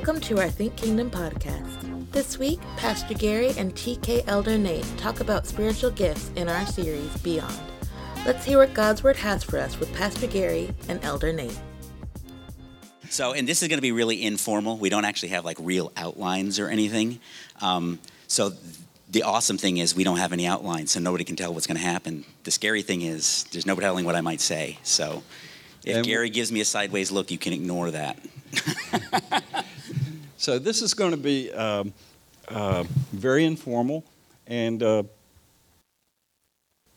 Welcome to our Think Kingdom podcast. This week, Pastor Gary and TK Elder Nate talk about spiritual gifts in our series, Beyond. Let's hear what God's Word has for us with Pastor Gary and Elder Nate. So, and this is going to be really informal. We don't actually have like real outlines or anything. The awesome thing is we don't have any outlines, so nobody can tell what's going to happen. The scary thing is there's no telling what I might say. So if Gary gives me a sideways look, you can ignore that. So this is going to be very informal, and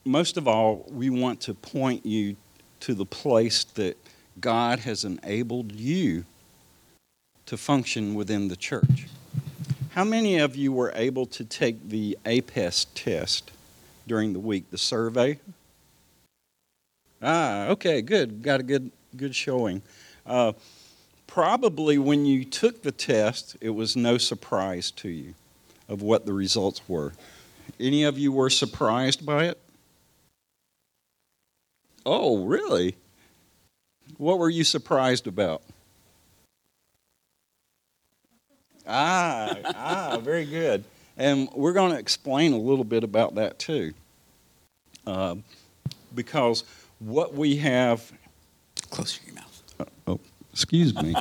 most of all, we want to point you to the place that God has enabled you to function within the church. How many of you were able to take the APEST test during the week, the survey? Okay, good. Got a good showing. Probably when you took the test, it was no surprise to you of what the results were. Any of you were surprised by it? Oh, really? What were you surprised about? Very good. And we're going to explain a little bit about that too. Because what we have... Closer to your mouth. Excuse me.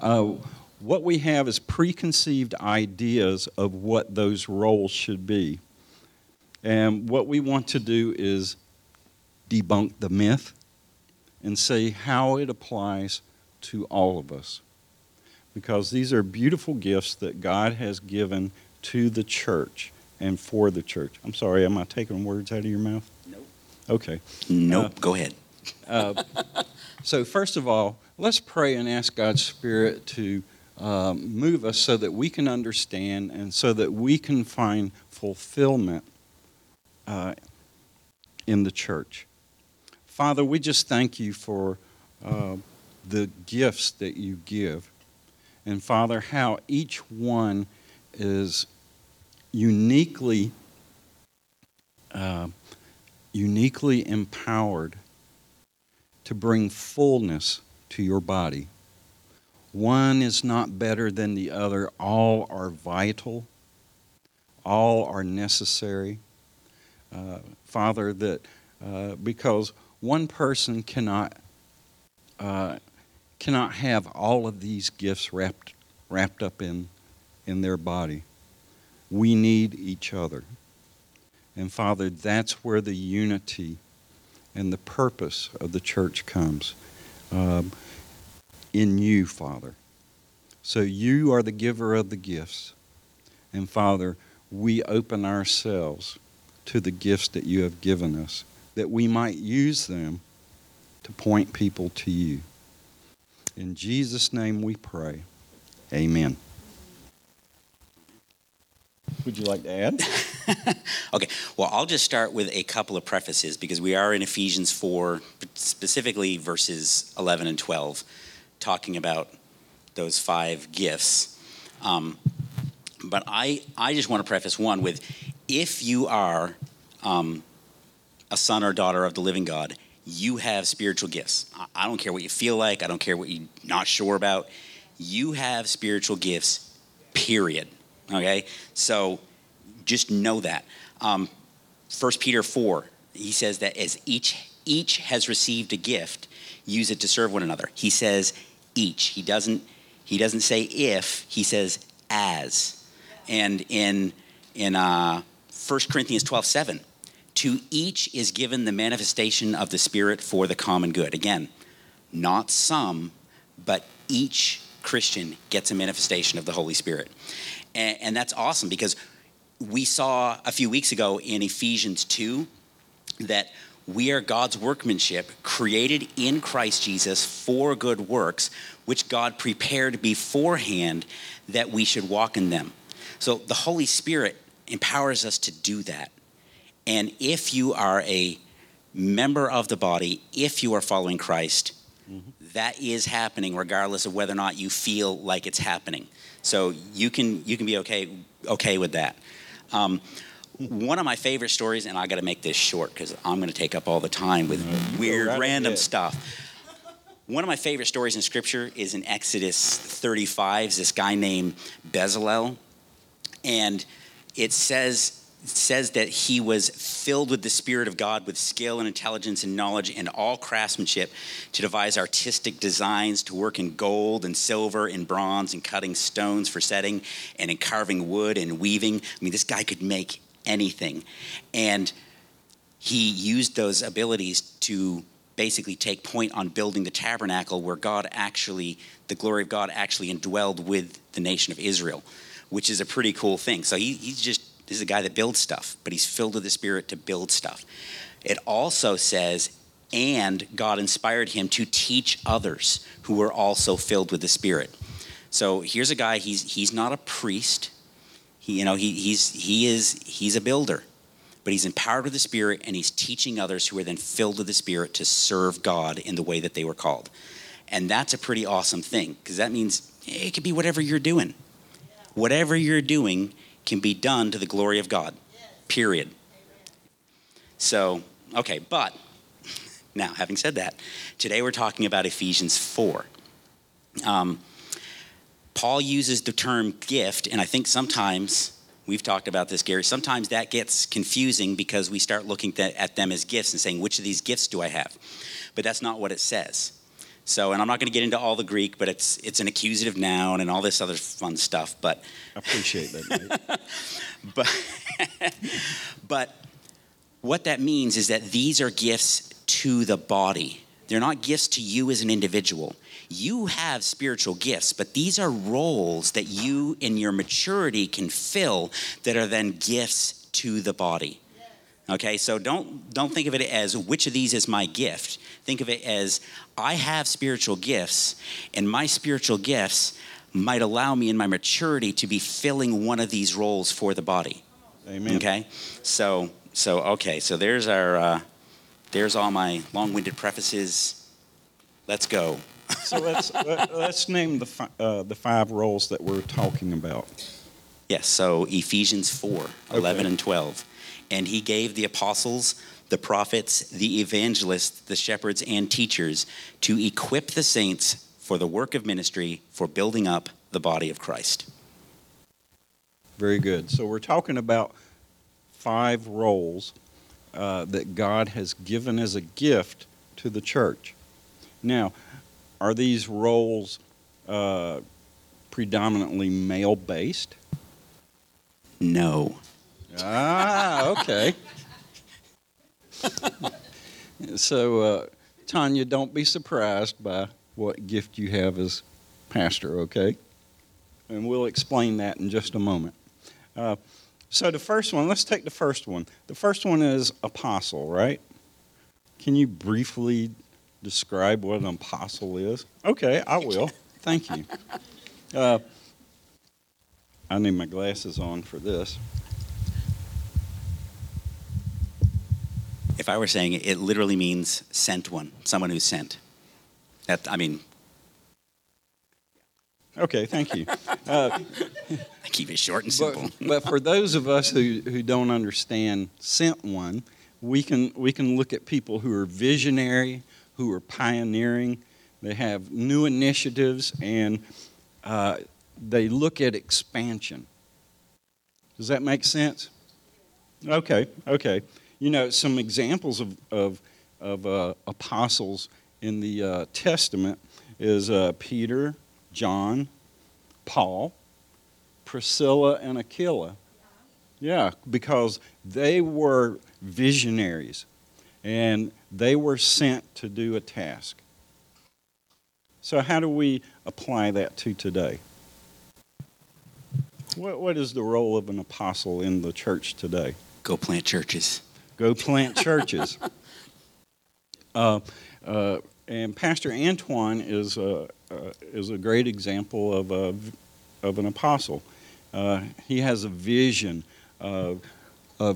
What we have is preconceived ideas of what those roles should be. And what we want to do is debunk the myth and see how it applies to all of us. Because these are beautiful gifts that God has given to the church and for the church. I'm sorry, am I taking words out of your mouth? Nope. Okay. Nope, go ahead. So first of all, let's pray and ask God's Spirit to move us so that we can understand and so that we can find fulfillment in the church. Father, we just thank you for the gifts that you give. And Father, how each one is uniquely empowered to bring fullness to your body. One is not better than the other. All are vital. All are necessary. Father, that because one person cannot have all of these gifts wrapped up in their body. We need each other. And Father, that's where the unity and the purpose of the church comes. In you, Father. So you are the giver of the gifts. And Father, we open ourselves to the gifts that you have given us, that we might use them to point people to you. In Jesus' name we pray. Amen. Would you like to add? Okay. Well, I'll just start with a couple of prefaces because we are in Ephesians 4, specifically verses 11 and 12, talking about those five gifts. But I just want to preface one with, if you are a son or daughter of the living God, you have spiritual gifts. I don't care what you feel like. I don't care what you're not sure about. You have spiritual gifts, period. Okay? So just know that. 1 Peter 4, he says that as each has received a gift, use it to serve one another. He says each. He doesn't say if, he says as. And in 1 Corinthians 12:7, to each is given the manifestation of the Spirit for the common good. Again, not some, but each Christian gets a manifestation of the Holy Spirit. And that's awesome because we saw a few weeks ago in Ephesians 2 that we are God's workmanship created in Christ Jesus for good works, which God prepared beforehand that we should walk in them. So the Holy Spirit empowers us to do that. And if you are a member of the body, if you are following Christ, mm-hmm. that is happening regardless of whether or not you feel like it's happening. So you can be okay with that. One of my favorite stories, and I got to make this short because I'm going to take up all the time with weird random stuff. One of my favorite stories in Scripture is in Exodus 35. It's this guy named Bezalel, and it says that he was filled with the Spirit of God with skill and intelligence and knowledge and all craftsmanship to devise artistic designs, to work in gold and silver and bronze and cutting stones for setting and in carving wood and weaving. I mean, this guy could make anything. And he used those abilities to basically take point on building the tabernacle where God actually, the glory of God actually indwelled with the nation of Israel, which is a pretty cool thing. So this is a guy that builds stuff, but he's filled with the Spirit to build stuff. It also says, and God inspired him to teach others who were also filled with the Spirit. So here's a guy, he's not a priest. He's a builder, but he's empowered with the Spirit and he's teaching others who are then filled with the Spirit to serve God in the way that they were called. And that's a pretty awesome thing, because that means it could be whatever you're doing. Yeah. Whatever you're doing can be done to the glory of God, period. So, okay, but now, having said that, today we're talking about Ephesians 4. Paul uses the term gift, and I think sometimes, we've talked about this, Gary, sometimes that gets confusing because we start looking at them as gifts and saying, which of these gifts do I have? But that's not what it says. So, and I'm not going to get into all the Greek, but it's an accusative noun and all this other fun stuff. But I appreciate that, mate. but what that means is that these are gifts to the body. They're not gifts to you as an individual. You have spiritual gifts, but these are roles that you in your maturity can fill that are then gifts to the body. Okay, so don't think of it as which of these is my gift. Think of it as I have spiritual gifts, and my spiritual gifts might allow me in my maturity to be filling one of these roles for the body. Amen. Okay, so there's our there's all my long-winded prefaces. Let's go. So let's name the five roles that we're talking about. Yes. So Ephesians 4, 11 and 12. And he gave the apostles, the prophets, the evangelists, the shepherds, and teachers to equip the saints for the work of ministry, for building up the body of Christ. Very good. So we're talking about five roles that God has given as a gift to the church. Now, are these roles predominantly male-based? No. Ah, okay. So, Tanya, don't be surprised by what gift you have as pastor, okay? And we'll explain that in just a moment. So the first one, let's take the first one. The first one is apostle, right? Can you briefly describe what an apostle is? Okay, I will. Thank you. I need my glasses on for this. If I were saying it, it literally means sent one, someone who's sent. That, I mean. Okay, thank you. I keep it short and simple. But for those of us who don't understand sent one, we can look at people who are visionary, who are pioneering. They have new initiatives, and they look at expansion. Does that make sense? Okay. You know, some examples of apostles in the Testament is Peter, John, Paul, Priscilla, and Aquila. Yeah, because they were visionaries, and they were sent to do a task. So how do we apply that to today? What is the role of an apostle in the church today? Go plant churches. Go plant churches. And Pastor Antoine is a great example of an apostle. He has a vision of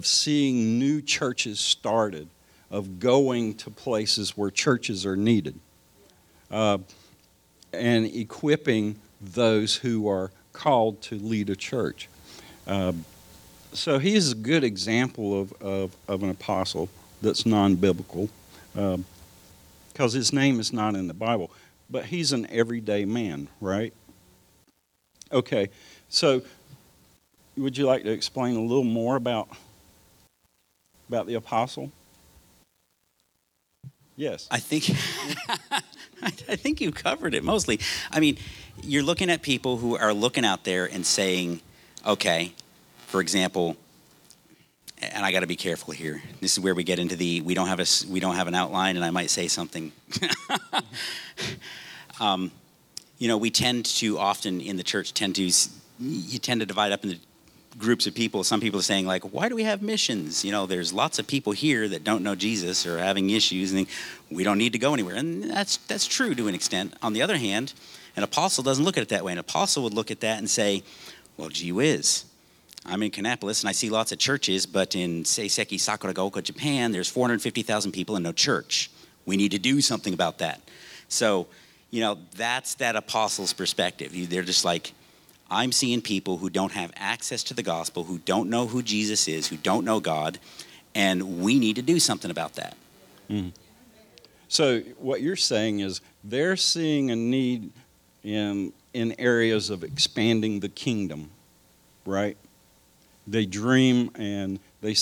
seeing new churches started, of going to places where churches are needed, and equipping those who are called to lead a church. So he's a good example of an apostle that's non-biblical, because his name is not in the Bible. But he's an everyday man, right? Okay, so would you like to explain a little more about the apostle? Yes. I think you covered it mostly. I mean, you're looking at people who are looking out there and saying, okay, for example, and I got to be careful here. This is where we get into the we don't have an outline, and I might say something. We tend to often in the church tend to divide up into groups of people. Some people are saying like, why do we have missions? You know, there's lots of people here that don't know Jesus or are having issues, and we don't need to go anywhere. And that's true to an extent. On the other hand, an apostle doesn't look at it that way. An apostle would look at that and say, well, gee whiz. I'm in Kannapolis, and I see lots of churches, but in Seiseki, Sakuragoko, Japan, there's 450,000 people and no church. We need to do something about that. So, that's that apostle's perspective. They're just like, I'm seeing people who don't have access to the gospel, who don't know who Jesus is, who don't know God, and we need to do something about that. Mm. So what you're saying is they're seeing a need in areas of expanding the kingdom, right? They dream and they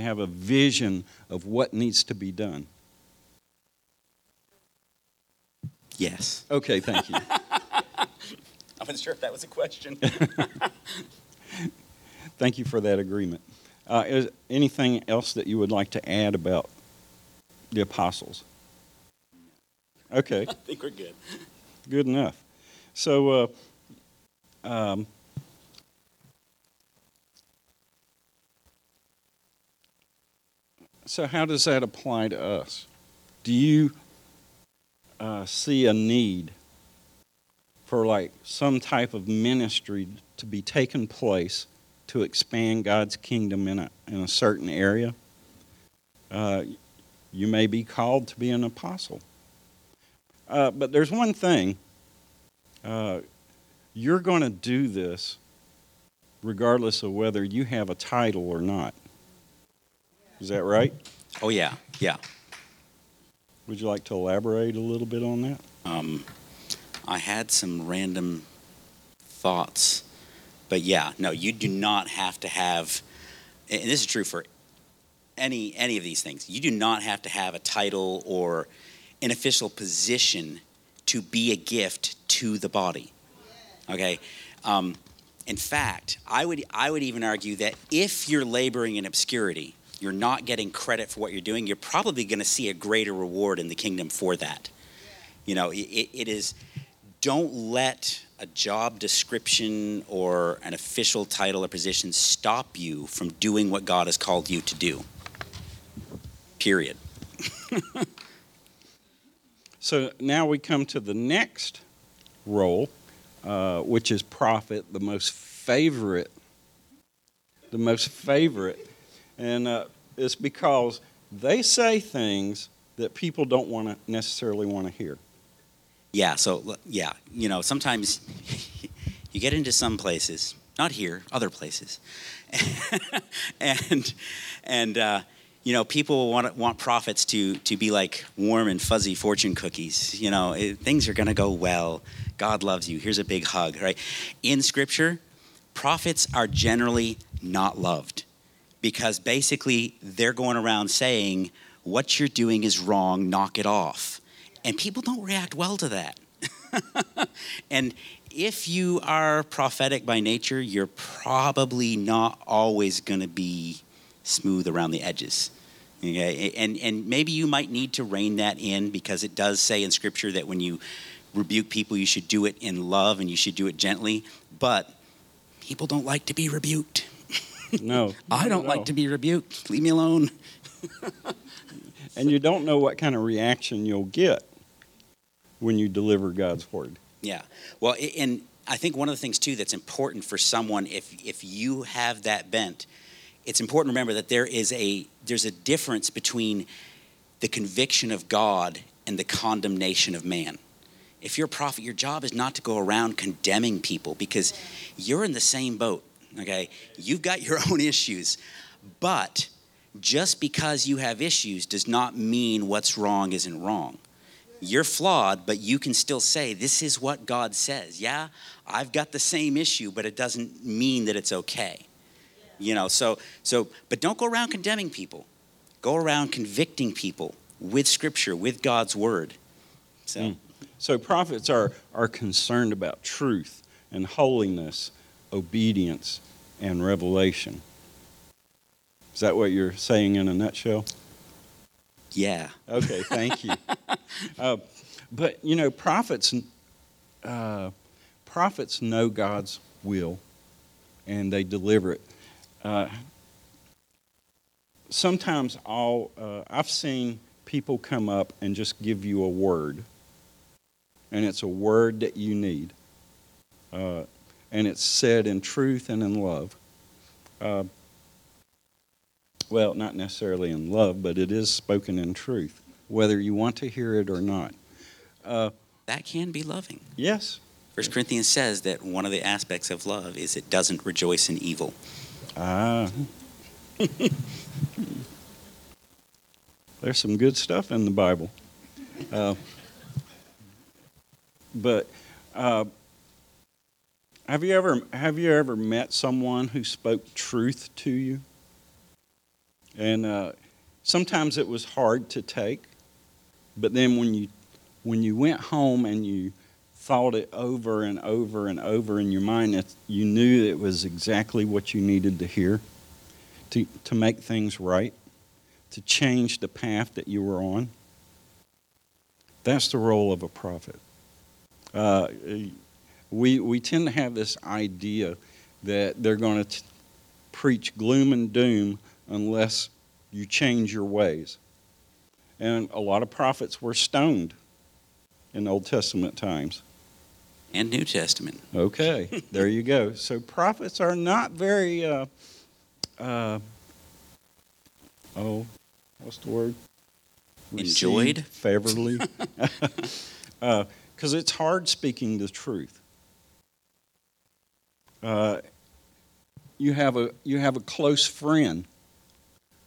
have a vision of what needs to be done. Yes. Okay, thank you. I wasn't sure if that was a question. Thank you for that agreement. Is anything else that you would like to add about the apostles? Okay. I think we're good. Good enough. So, So how does that apply to us? Do you see a need for some type of ministry to be taking place to expand God's kingdom in a certain area? You may be called to be an apostle. But there's one thing. You're going to do this regardless of whether you have a title or not. Is that right? Oh, yeah. Yeah. Would you like to elaborate a little bit on that? I had some random thoughts. But, yeah, no, you do not have to have, and this is true for any of these things, you do not have to have a title or an official position to be a gift to the body. Okay? In fact, I would even argue that if you're laboring in obscurity, you're not getting credit for what you're doing, you're probably going to see a greater reward in the kingdom for that. It is, don't let a job description or an official title or position stop you from doing what God has called you to do. Period. So now we come to the next role, which is prophet, the most favorite. And it's because they say things that people don't necessarily want to hear. Yeah, sometimes you get into some places, not here, other places, and people want prophets to be like warm and fuzzy fortune cookies. Things are going to go well. God loves you. Here's a big hug, right? In Scripture, prophets are generally not loved. Because basically they're going around saying, what you're doing is wrong, knock it off. And people don't react well to that. And if you are prophetic by nature, you're probably not always going to be smooth around the edges. Okay? And maybe you might need to rein that in, because it does say in Scripture that when you rebuke people, you should do it in love and you should do it gently. But people don't like to be rebuked. No. I don't like to be rebuked. Leave me alone. And you don't know what kind of reaction you'll get when you deliver God's word. Yeah. Well, and I think one of the things, too, that's important for someone, if you have that bent, it's important to remember that there's a difference between the conviction of God and the condemnation of man. If you're a prophet, your job is not to go around condemning people, because you're in the same boat. Okay, you've got your own issues, but just because you have issues does not mean what's wrong isn't wrong. You're flawed, but you can still say, this is what God says. Yeah, I've got the same issue, but it doesn't mean that it's okay. You know, but don't go around condemning people. Go around convicting people with Scripture, with God's Word. So prophets are concerned about truth and holiness, obedience, and revelation. Is that what you're saying in a nutshell? Yeah. Okay, thank you. But, you know, prophets know God's will, and they deliver it. Sometimes I've seen people come up and just give you a word, and it's a word that you need, and it's said in truth and in love. Well, not necessarily in love, but it is spoken in truth, whether you want to hear it or not. That can be loving. Yes. 1 Corinthians says that one of the aspects of love is it doesn't rejoice in evil. Ah. There's some good stuff in the Bible. Have you ever met someone who spoke truth to you? And sometimes it was hard to take, but then when you went home and you thought it over and over and over in your mind, you knew it was exactly what you needed to hear to make things right, to change the path that you were on. That's the role of a prophet. We tend to have this idea that they're going to preach gloom and doom unless you change your ways. And a lot of prophets were stoned in Old Testament times. And New Testament. Okay, there you go. So prophets are not very, what's the word? Enjoyed? Received favorably. Because it's hard speaking the truth. You have a close friend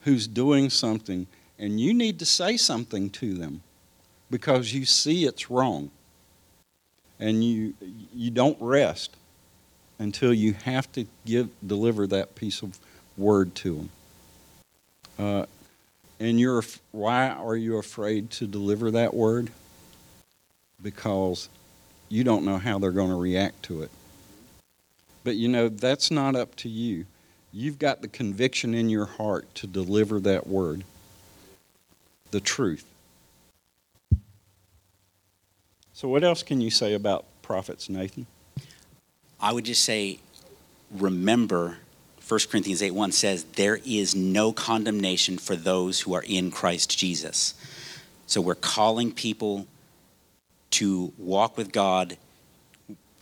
who's doing something, and you need to say something to them because you see it's wrong. And you don't rest until you have to deliver that piece of word to them. Why are you afraid to deliver that word? Because you don't know how they're going to react to it. But, you know, that's not up to you. You've got the conviction in your heart to deliver that word, the truth. So what else can you say about prophets, Nathan? I would just say, remember, 1 Corinthians 8:1 says, there is no condemnation for those who are in Christ Jesus. So we're calling people to walk with God.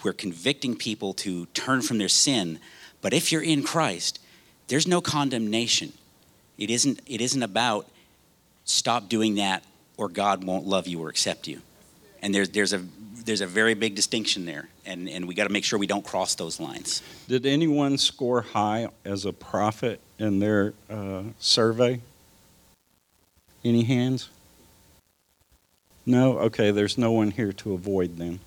We're convicting people to turn from their sin. But if you're in Christ, there's no condemnation. It isn't about stop doing that or God won't love you or accept you. And there's a very big distinction there. And we got to make sure we don't cross those lines. Did anyone score high as a prophet in their survey? Any hands? No? Okay, there's no one here to avoid then.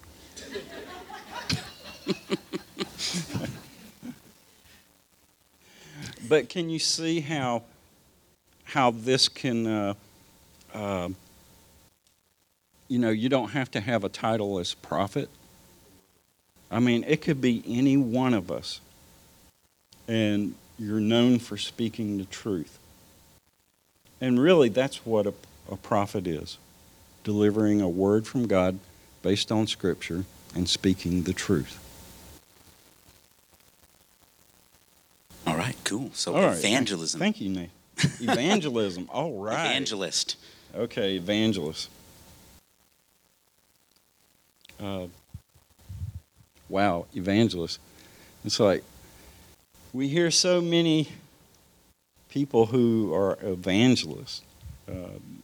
But can you see how this can, you don't have to have a title as prophet. I mean, it could be any one of us, and you're known for speaking the truth. And really, that's what a prophet is, delivering a word from God based on Scripture and speaking the truth. All right, cool. So all evangelism. Right. Thank you, Nate. Evangelism, all right. Evangelist. Okay, evangelist. Wow, evangelist. It's like we hear so many people who are evangelists.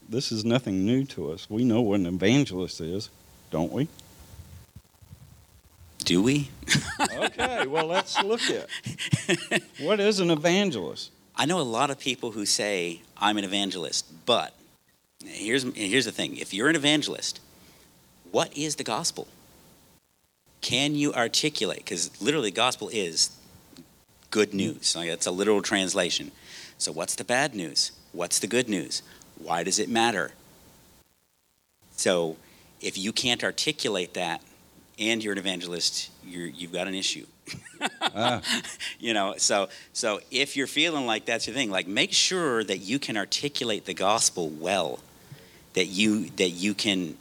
This is nothing new to us. We know what an evangelist is, don't we? Do we? Okay, well, let's look at it. What is an evangelist? I know a lot of people who say, I'm an evangelist, but here's the thing. If you're an evangelist, What is the gospel? Can you articulate? Because literally gospel is good news. Like, that's a literal translation. So what's the bad news? What's the good news? Why does it matter? So if you can't articulate that and you're an evangelist, you've got an issue. You know, so if you're feeling like that's your thing, like, make sure that you can articulate the gospel well, that you can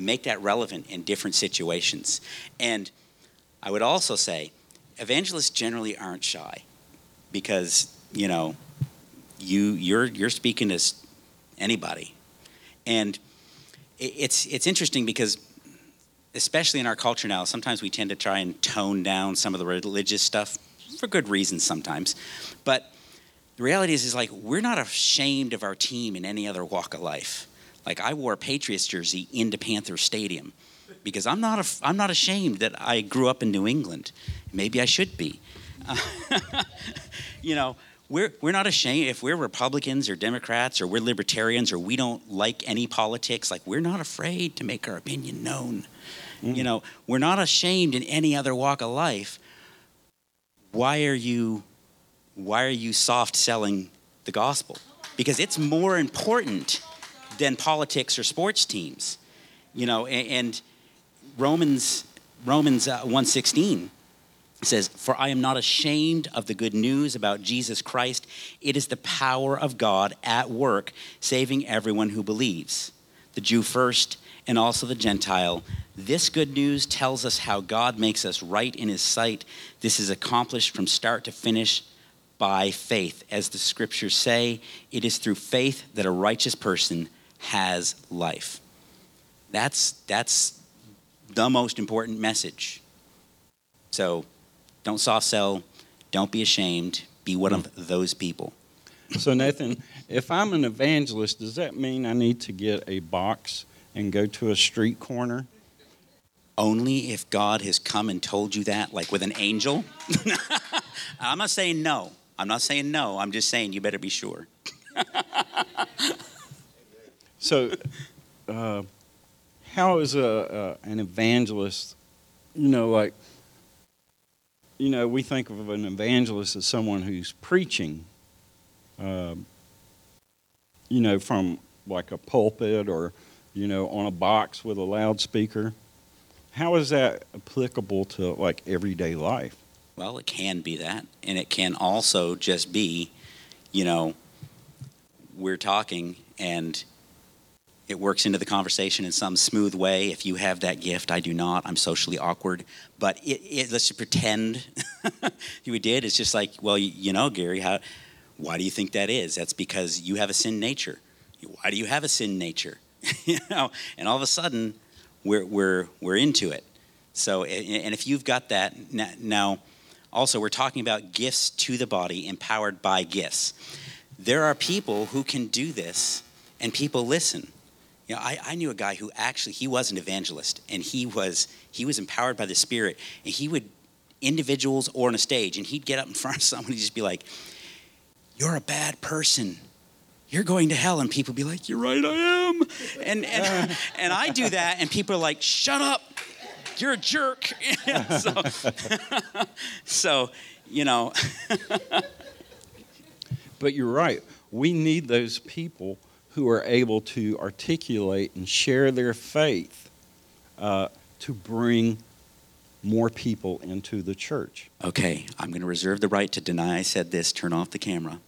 make that relevant in different situations. And I would also say evangelists generally aren't shy, because, you know, you're speaking to anybody. And it's interesting because, especially in our culture now, sometimes we tend to try and tone down some of the religious stuff for good reasons sometimes. But the reality is like, we're not ashamed of our team in any other walk of life. Like, I wore a Patriots jersey into Panther Stadium because I'm not ashamed that I grew up in New England. Maybe I should be. You know, we're not ashamed if we're Republicans or Democrats or we're libertarians or we don't like any politics. Like, we're not afraid to make our opinion known. Mm. You know, we're not ashamed in any other walk of life. Why are you soft selling the gospel? Because it's more important than politics or sports teams, you know. And Romans 1:16 says, "For I am not ashamed of the good news about Jesus Christ. It is the power of God at work, saving everyone who believes, the Jew first and also the Gentile. This good news tells us how God makes us right in His sight. This is accomplished from start to finish by faith. As the Scriptures say, it is through faith that a righteous person has life." That's the most important message. So don't soft sell, don't be ashamed, be one of those people. So Nathan, if I'm an evangelist, does that mean I need to get a box and go to a street corner? Only if God has come and told you that, like with an angel. I'm not saying no. I'm just saying you better be sure. So, how is an evangelist, we think of an evangelist as someone who's preaching, from like a pulpit or, on a box with a loudspeaker. How is that applicable to like everyday life? Well, it can be that, and it can also just be, we're talking and it works into the conversation in some smooth way. If you have that gift, I do not. I'm socially awkward. But let's just pretend we did. It's just like, well, Gary, why do you think that is? That's because you have a sin nature. Why do you have a sin nature? And all of a sudden, we're into it. So, and if you've got that now, also we're talking about gifts to the body, empowered by gifts. There are people who can do this, and people listen. I knew a guy who actually, he was an evangelist, and he was empowered by the Spirit, and he would, individuals or on a stage, and he'd get up in front of someone and just be like, "You're a bad person. You're going to hell." And people would be like, "You're right, I am." And I do that, and people are like, "Shut up. You're a jerk." So. But you're right. We need those people who are able to articulate and share their faith to bring more people into the church. Okay, I'm going to reserve the right to deny I said this. Turn off the camera.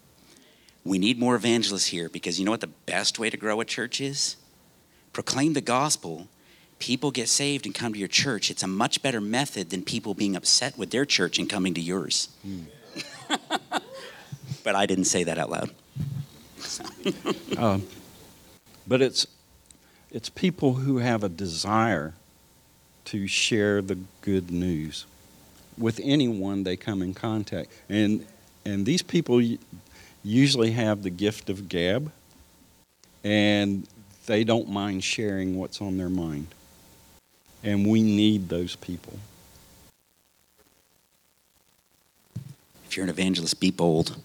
We need more evangelists here, because you know what the best way to grow a church is? Proclaim the gospel. People get saved and come to your church. It's a much better method than people being upset with their church and coming to yours. But I didn't say that out loud. But it's people who have a desire to share the good news with anyone they come in contact. And these people usually have the gift of gab, and they don't mind sharing what's on their mind. And we need those people. If you're an evangelist, be bold.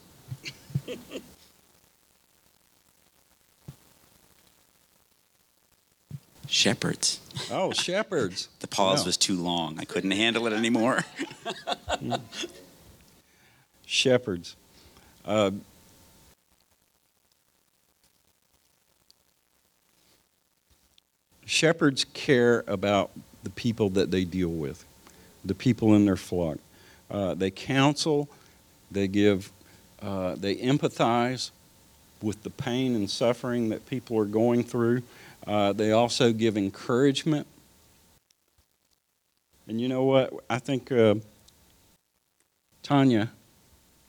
Shepherds. Oh, shepherds. The pause was too long. I couldn't handle it anymore. Shepherds. Shepherds care about the people that they deal with, the people in their flock. They counsel, they give, they empathize with the pain and suffering that people are going through. They also give encouragement. And you know what? I think Tanya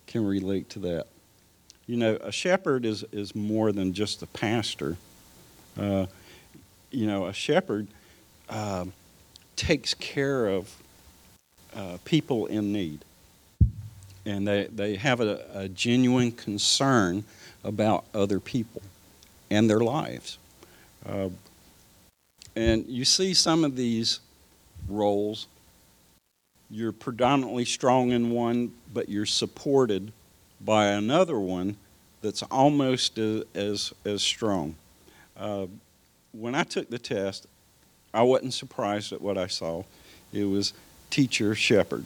can relate to that. You know, a shepherd is more than just a pastor. You know, a shepherd takes care of people in need. And they have a genuine concern about other people and their lives. And you see some of these roles. You're predominantly strong in one, but you're supported by another one that's almost as strong. When I took the test, I wasn't surprised at what I saw. It was teacher, shepherd.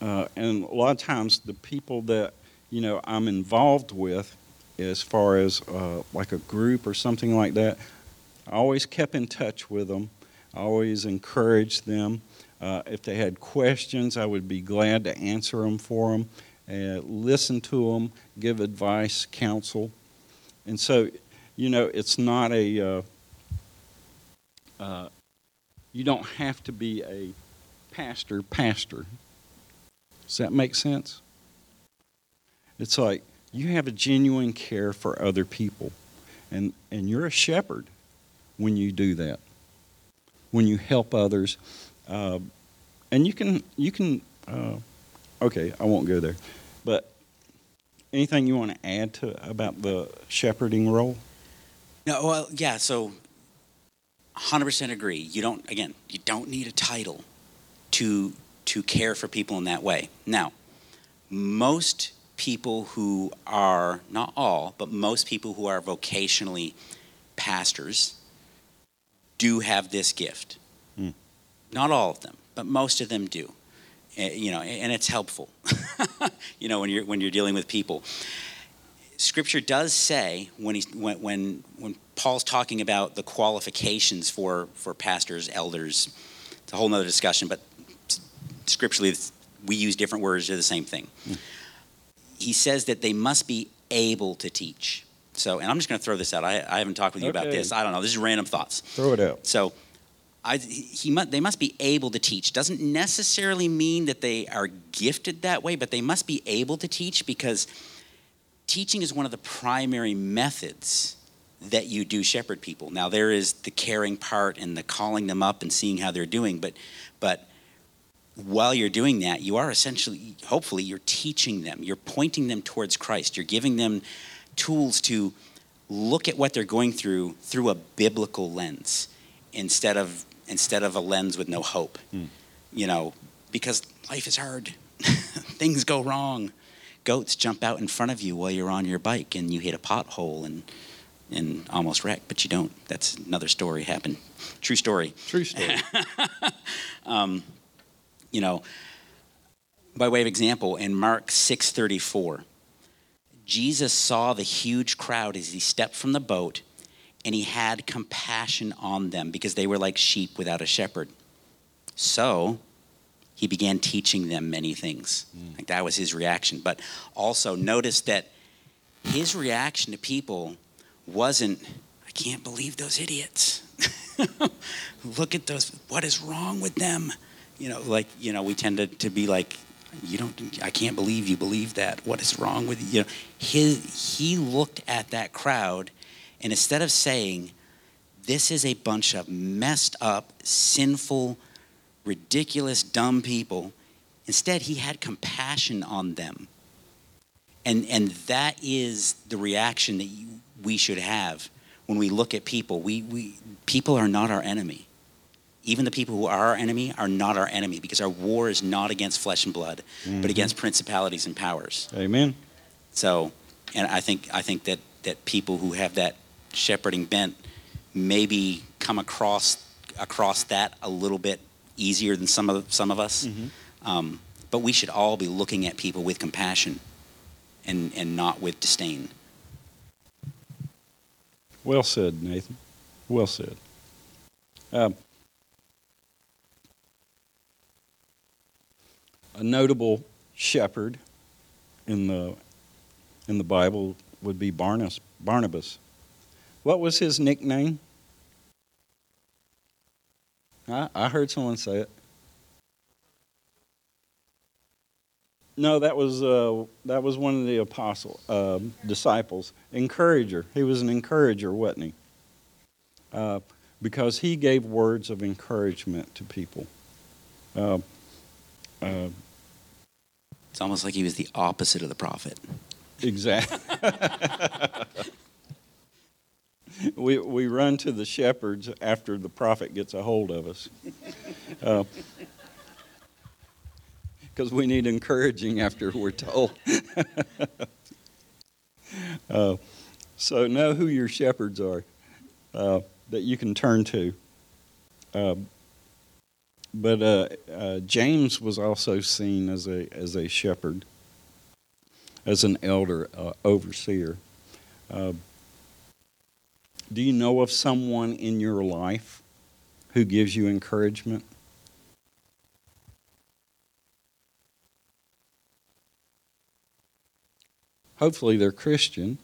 And a lot of times the people that, you know, I'm involved with as far as like a group or something like that, I always kept in touch with them. I always encouraged them. If they had questions, I would be glad to answer them for them, listen to them, give advice, counsel. And so, you know, it's not a, you don't have to be a pastor. Does that make sense? It's like you have a genuine care for other people, and you're a shepherd when you do that, when you help others. And you can okay, I won't go there, but anything you want to add to about the shepherding role? No, well, yeah, so 100% agree. You don't need a title to care for people in that way. Now, most people who are, not all, but most people who are vocationally pastors do have this gift. Mm. Not all of them, but most of them do. You know, and it's helpful, you know, when you're dealing with people. Scripture does say when Paul's talking about the qualifications for pastors, elders, it's a whole nother discussion, but scripturally we use different words, they're the same thing. Mm. He says that they must be able to teach. So, and I'm just going to throw this out. I haven't talked with you about this. I don't know. This is random thoughts. Throw it out. So they must be able to teach. Doesn't necessarily mean that they are gifted that way, but they must be able to teach because teaching is one of the primary methods that you do shepherd people. Now, there is the caring part and the calling them up and seeing how they're doing, but while you're doing that, you are essentially, hopefully, you're teaching them. You're pointing them towards Christ. You're giving them tools to look at what they're going through a biblical lens instead of a lens with no hope, you know, because life is hard. Things go wrong. Goats jump out in front of you while you're on your bike and you hit a pothole and almost wreck, but you don't. That's another story happened. True story. You know, by way of example, in Mark 6:34, Jesus saw the huge crowd as he stepped from the boat, and he had compassion on them because they were like sheep without a shepherd. So he began teaching them many things. Like that was his reaction. But also notice that his reaction to people wasn't, I can't believe those idiots. Look at those. What is wrong with them? You know, like, you know, we tend to be like, I can't believe you believe that. What is wrong with you? You know, he looked at that crowd, and instead of saying, this is a bunch of messed up, sinful, ridiculous, dumb people, instead he had compassion on them. And that is the reaction that we should have when we look at people. People are not our enemy. Even the people who are our enemy are not our enemy, because our war is not against flesh and blood, but against principalities and powers. Amen. So, and I think that people who have that shepherding bent maybe come across across that a little bit easier than some of us. Mm-hmm. But we should all be looking at people with compassion and not with disdain. Well said, Nathan. Well said. A notable shepherd in the Bible would be Barnabas. What was his nickname? I heard someone say it. No, that was one of the disciples. Encourager. He was an encourager, wasn't he? Because he gave words of encouragement to people. It's almost like he was the opposite of the prophet. Exactly. We run to the shepherds after the prophet gets a hold of us. Because we need encouraging after we're told. So know who your shepherds are that you can turn to. But James was also seen as a shepherd, as an elder, overseer. Do you know of someone in your life who gives you encouragement? Hopefully they're Christian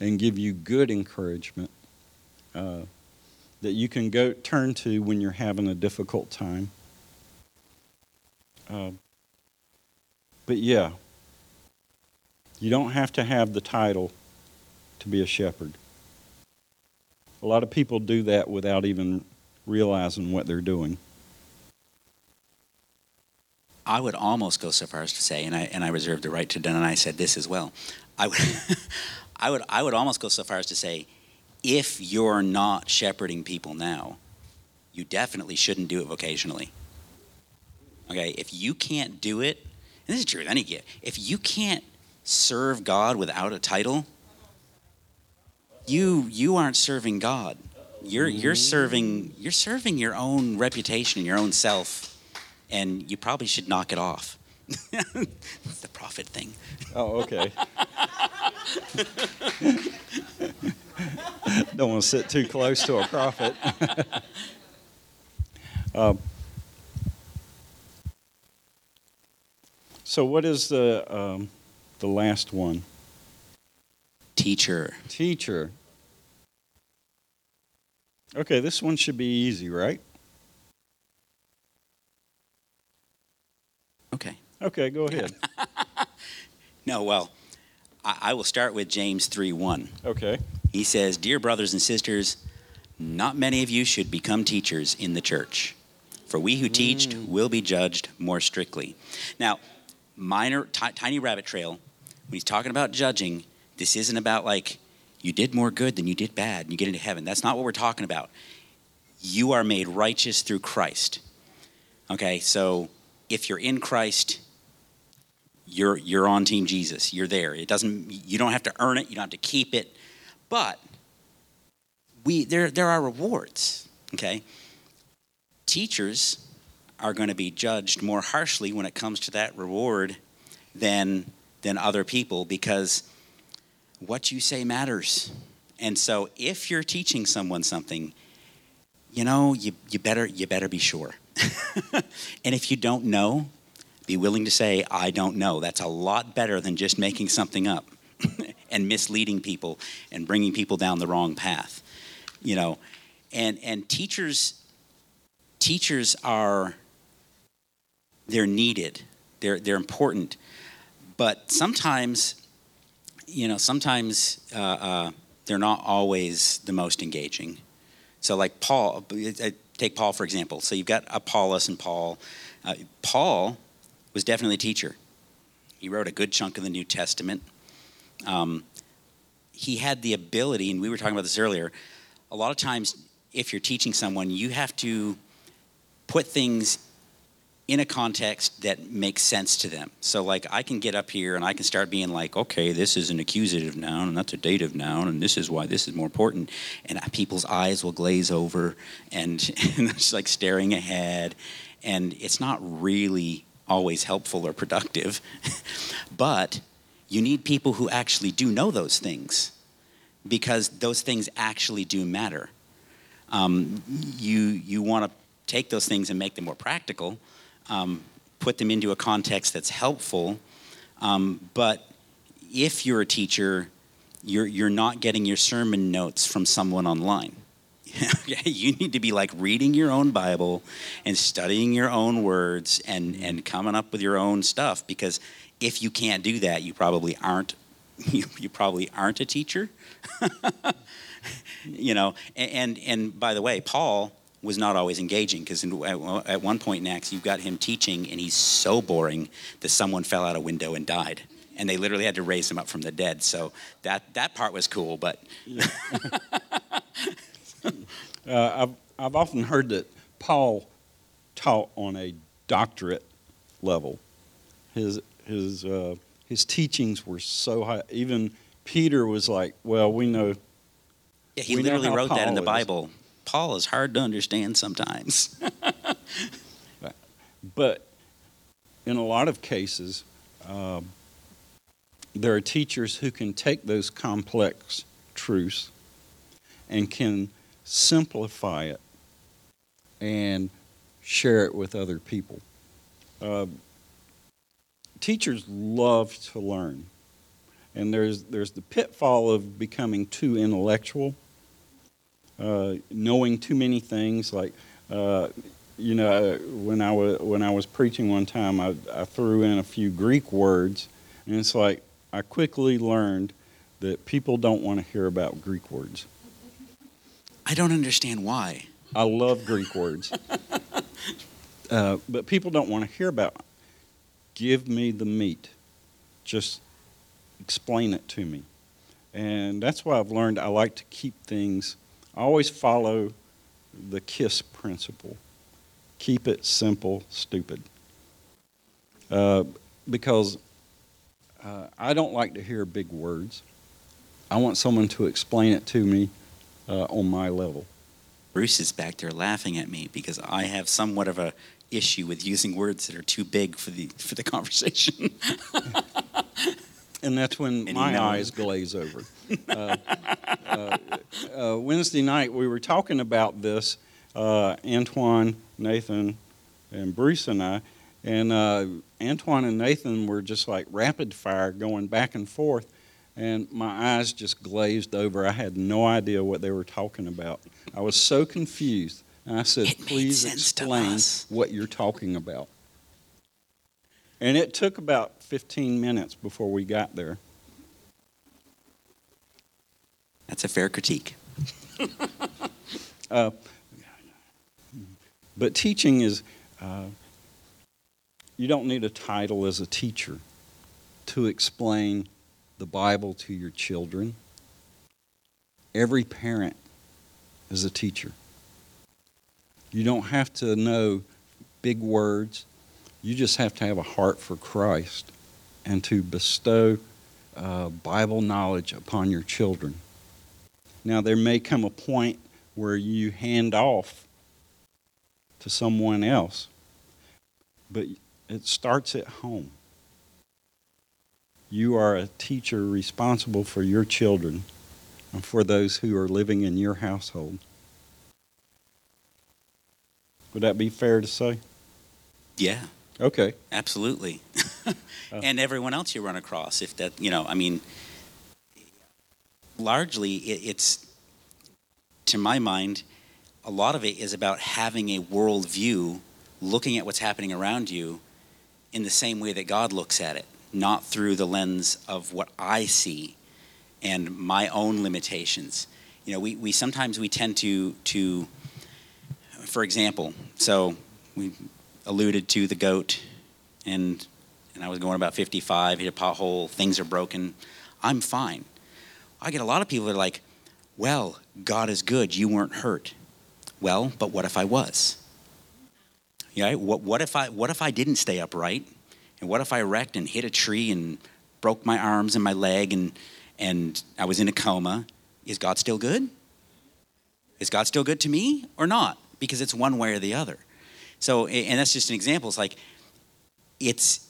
and give you good encouragement that you can go turn to when you're having a difficult time. But yeah, you don't have to have the title to be a shepherd. A lot of people do that without even realizing what they're doing. I would almost go so far as to say, and I reserve the right to deny. I said this as well. I would almost go so far as to say, if you're not shepherding people now, you definitely shouldn't do it vocationally. Okay, if you can't do it, and this is true with any gift, if you can't serve God without a title, you aren't serving God. You're serving your own reputation and your own self. And you probably should knock it off. It's the prophet thing. Oh, okay. Don't want to sit too close to a prophet. So what is the last one? Teacher. Okay, this one should be easy, right? Okay, go ahead. No, well, I will start with James 3:1. Okay. He says, "Dear brothers and sisters, not many of you should become teachers in the church, for we who teach will be judged more strictly." Now, tiny rabbit trail, when he's talking about judging, this isn't about like, you did more good than you did bad and you get into heaven. That's not what we're talking about. You are made righteous through Christ. Okay, so if you're in Christ, you're on Team Jesus. You're there. You don't have to earn it. You don't have to keep it. But there are rewards. Okay. Teachers are going to be judged more harshly when it comes to that reward than other people, because what you say matters. And so if you're teaching someone something, you better be sure. And if you don't know, be willing to say, "I don't know." That's a lot better than just making something up and misleading people and bringing people down the wrong path. And teachers are, they're needed. They're important. But sometimes they're not always the most engaging. So like Paul, take Paul, for example. So you've got Apollos and Paul. Paul was definitely a teacher. He wrote a good chunk of the New Testament. He had the ability, and we were talking about this earlier, a lot of times if you're teaching someone, you have to put things in a context that makes sense to them. So like I can get up here and I can start being like, okay, this is an accusative noun and that's a dative noun and this is why this is more important. And people's eyes will glaze over and it's like staring ahead. And it's not really always helpful or productive. But you need people who actually do know those things because those things actually do matter. You want to take those things and make them more practical. Put them into a context that's helpful. But if you're a teacher, you're not getting your sermon notes from someone online. You need to be like reading your own Bible and studying your own words and coming up with your own stuff, because if you can't do that, you probably aren't a teacher. You know, and by the way, Paul was not always engaging, because at one point in Acts, you've got him teaching, and he's so boring that someone fell out a window and died, and they literally had to raise him up from the dead. So that part was cool, but... Yeah. I've often heard that Paul taught on a doctorate level. His teachings were so high. Even Peter was like, well, we know... Yeah, he literally wrote that in the Bible. Paul is hard to understand sometimes. But in a lot of cases, there are teachers who can take those complex truths and can simplify it and share it with other people. Teachers love to learn. And there's the pitfall of becoming too intellectual, knowing too many things. Like, when I was preaching one time, I threw in a few Greek words, and it's like I quickly learned that people don't want to hear about Greek words. I don't understand why. I love Greek words, but people don't want to hear about them. Give me the meat. Just explain it to me. And that's why I've learned I like to keep things, I always follow the KISS principle. Keep it simple, stupid. Because I don't like to hear big words. I want someone to explain it to me on my level. Bruce is back there laughing at me because I have somewhat of a issue with using words that are too big for the conversation. And that's when my eyes glaze over. Wednesday night, we were talking about this, Antoine, Nathan, and Bruce and I. And Antoine and Nathan were just like rapid fire going back and forth. And my eyes just glazed over. I had no idea what they were talking about. I was so confused. And I said, please explain what you're talking about. And it took about 15 minutes before we got there. That's a fair critique. But teaching is, you don't need a title as a teacher to explain the Bible to your children. Every parent is a teacher. You don't have to know big words. You just have to have a heart for Christ and to bestow Bible knowledge upon your children. Now, there may come a point where you hand off to someone else, but it starts at home. You are a teacher responsible for your children and for those who are living in your household. Would that be fair to say? Yeah. Okay. Absolutely. And everyone else you run across, if that, you know, I mean, largely it's, to my mind, a lot of it is about having a worldview, looking at what's happening around you in the same way that God looks at it. Not through the lens of what I see and my own limitations. You know, we sometimes we tend to, for example, so we alluded to the goat, and I was going about 55, hit a pothole, things are broken, I'm fine. I get a lot of people that are like, well, God is good, you weren't hurt. Well, but what if I was? You know, what if I didn't stay upright? And what if I wrecked and hit a tree and broke my arms and my leg and I was in a coma? Is God still good? Is God still good to me or not? Because it's one way or the other. So, and that's just an example. It's like, it's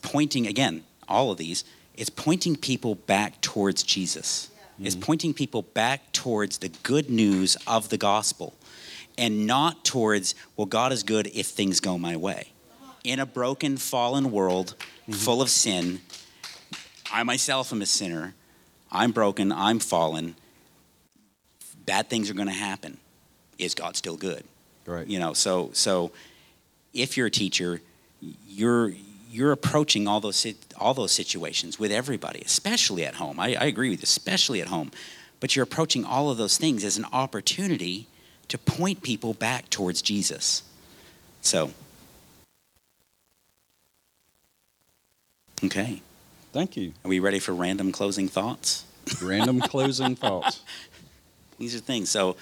pointing, again, all of these, it's pointing people back towards Jesus. Yeah. It's pointing people back towards the good news of the gospel and not towards, well, God is good if things go my way. In a broken, fallen world, full of sin, I myself am a sinner. I'm broken, I'm fallen. Bad things are going to happen. Is God still good? Right. You know, so if you're a teacher, you're approaching all those situations with everybody, especially at home. I agree with you, especially at home. But you're approaching all of those things as an opportunity to point people back towards Jesus. So, okay. Thank you. Are we ready for random closing thoughts? Random closing thoughts. These are things. So,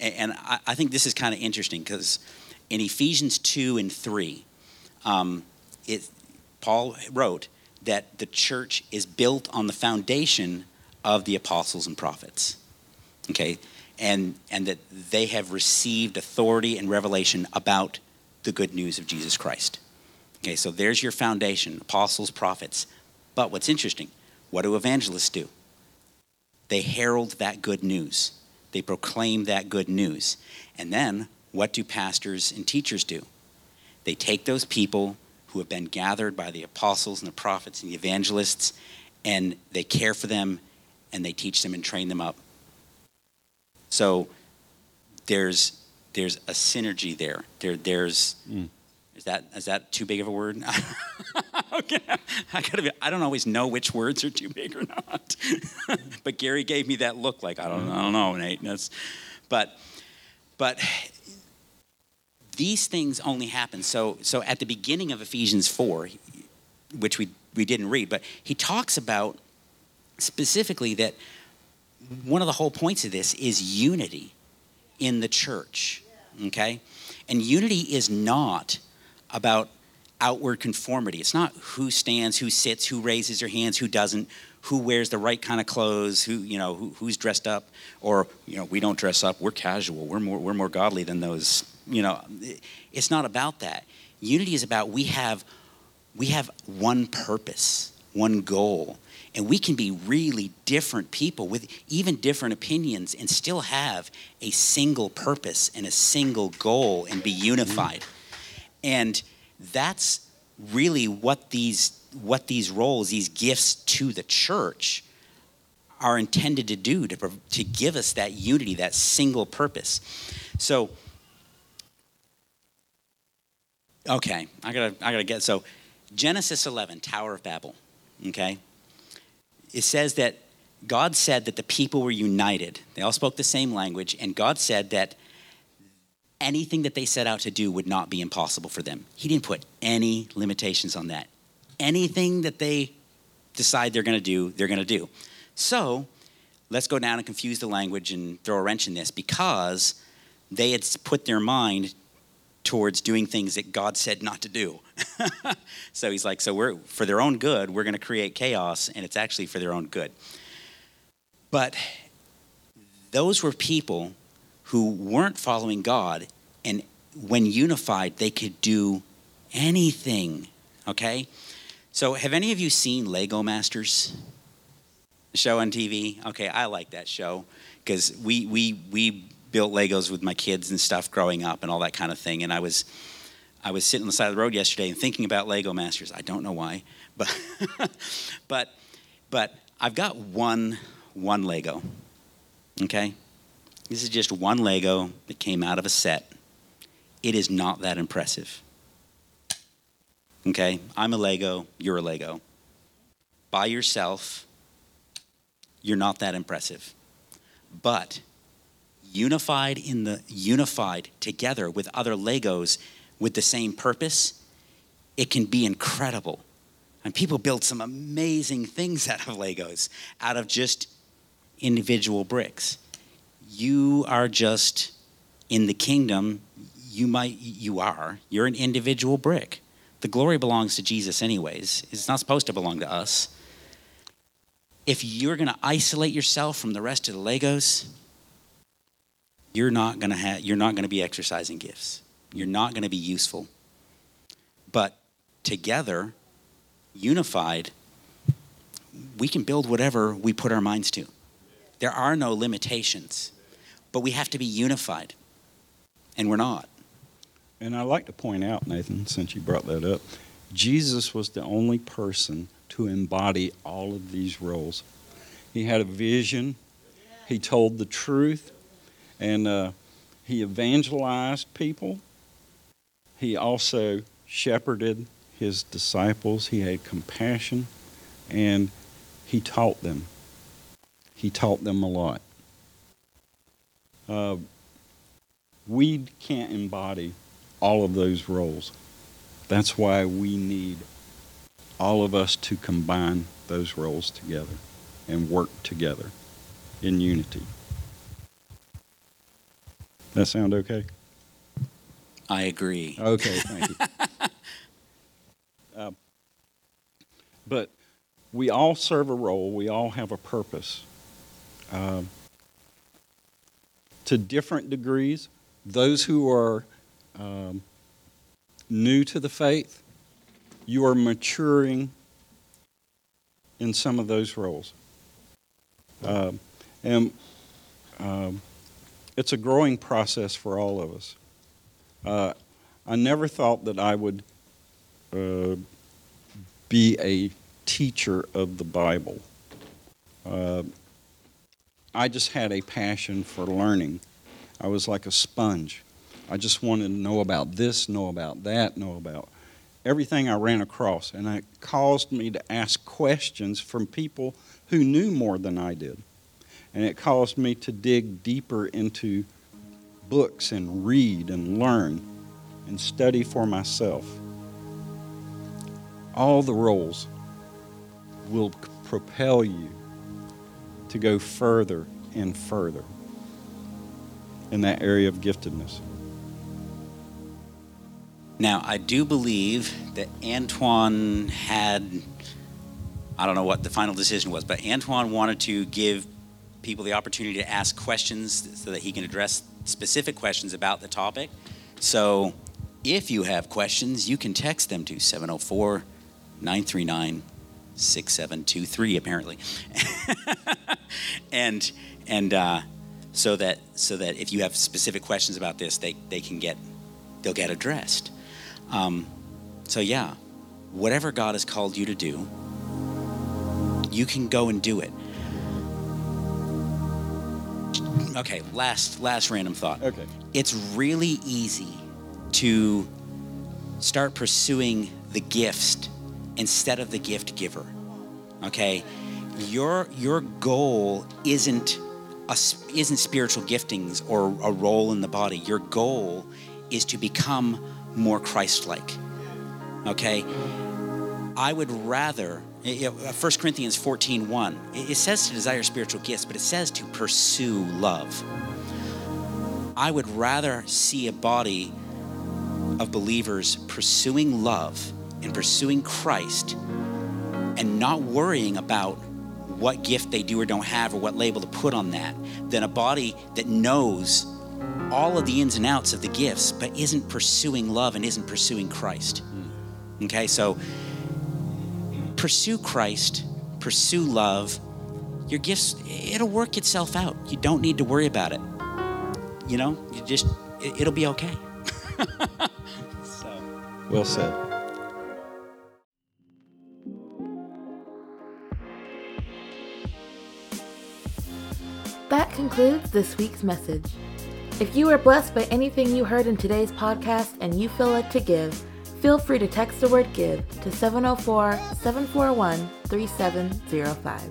and I think this is kind of interesting because in Ephesians 2 and 3, Paul wrote that the church is built on the foundation of the apostles and prophets. Okay? And that they have received authority and revelation about the good news of Jesus Christ. Okay, so there's your foundation, apostles, prophets. But what's interesting, what do evangelists do? They herald that good news. They proclaim that good news. And then what do pastors and teachers do? They take those people who have been gathered by the apostles and the prophets and the evangelists, and they care for them, and they teach them and train them up. So there's a synergy there. There's is that too big of a word? Okay, I don't always know which words are too big or not. But Gary gave me that look like I don't know, Nate. But these things only happen. So at the beginning of Ephesians 4, which we didn't read, but he talks about specifically that one of the whole points of this is unity in the church, okay? And unity is not about outward conformity. It's not who stands, who sits, who raises their hands, who doesn't, who wears the right kind of clothes, who's dressed up, or, we don't dress up, we're casual, we're more godly than those, It's not about that. Unity is about we have one purpose, one goal. And we can be really different people with even different opinions and still have a single purpose and a single goal and be unified. And that's really what these roles, these gifts to the church are intended to do, to give us that unity, that single purpose. So, okay, I gotta get, so Genesis 11, Tower of Babel, okay? It says that God said that the people were united. They all spoke the same language, and God said that anything that they set out to do would not be impossible for them. He didn't put any limitations on that. Anything that they decide they're going to do, they're going to do. So let's go down and confuse the language and throw a wrench in this, because they had put their mind towards doing things that God said not to do. So he's like, so we're for their own good, we're going to create chaos, and it's actually for their own good. But those were people who weren't following God, and when unified, they could do anything, okay? So have any of you seen Lego Masters? The show on TV? Okay, I like that show, because we built Legos with my kids and stuff growing up and all that kind of thing. And I was sitting on the side of the road yesterday and thinking about Lego Masters. I don't know why, but but I've got one Lego. Okay? This is just one Lego that came out of a set. It is not that impressive. Okay? I'm a Lego, you're a Lego. By yourself, you're not that impressive. But unified together with other Legos with the same purpose, it can be incredible. And people build some amazing things out of Legos, out of just individual bricks. You are just in the kingdom. you're an individual brick. The glory belongs to Jesus anyways. It's not supposed to belong to us. If you're going to isolate yourself from the rest of the Legos, you're not going to be exercising gifts. You're not going to be useful. But together, unified, we can build whatever we put our minds to. There are no limitations, but we have to be unified, and we're not. And I'd like to point out, Nathan, since you brought that up, Jesus was the only person to embody all of these roles. He had a vision. He told the truth. And he evangelized people. He also shepherded his disciples. He had compassion. And he taught them. He taught them a lot. We can't embody all of those roles. That's why we need all of us to combine those roles together and work together in unity. That sound okay? I agree. Okay, thank you. But we all serve a role. We all have a purpose. To different degrees, those who are new to the faith, you are maturing in some of those roles. It's a growing process for all of us. I never thought that I would be a teacher of the Bible. I just had a passion for learning. I was like a sponge. I just wanted to know about this, know about that, know about everything I ran across. And it caused me to ask questions from people who knew more than I did. And it caused me to dig deeper into books and read and learn and study for myself. All the roles will propel you to go further and further in that area of giftedness. Now, I do believe that Antoine had, I don't know what the final decision was, but Antoine wanted to give people the opportunity to ask questions so that he can address specific questions about the topic. So if you have questions, you can text them to 704-939-6723 apparently. So that if you have specific questions about this, they'll get addressed. Whatever God has called you to do, you can go and do it. Okay, last random thought. Okay. It's really easy to start pursuing the gift instead of the gift giver. Okay? Your goal isn't spiritual giftings or a role in the body. Your goal is to become more Christ-like. Okay? I would rather 1 Corinthians 14:1, it says to desire spiritual gifts, but it says to pursue love. I would rather see a body of believers pursuing love and pursuing Christ and not worrying about what gift they do or don't have or what label to put on that than a body that knows all of the ins and outs of the gifts but isn't pursuing love and isn't pursuing Christ. Okay, so pursue Christ, pursue love. Your gifts, it'll work itself out. You don't need to worry about it. You know, it'll be okay. So, well said. That concludes this week's message. If you were blessed by anything you heard in today's podcast and you feel led to give, feel free to text the word GIVE to 704-741-3705.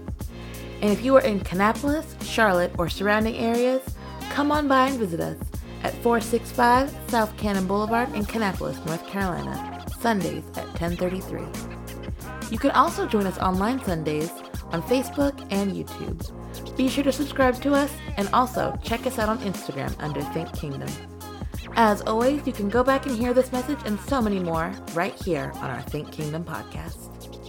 And if you are in Kannapolis, Charlotte, or surrounding areas, come on by and visit us at 465 South Cannon Boulevard in Kannapolis, North Carolina, Sundays at 10:33. You can also join us online Sundays on Facebook and YouTube. Be sure to subscribe to us and also check us out on Instagram under Think Kingdom. As always, you can go back and hear this message and so many more right here on our Think Kingdom podcast.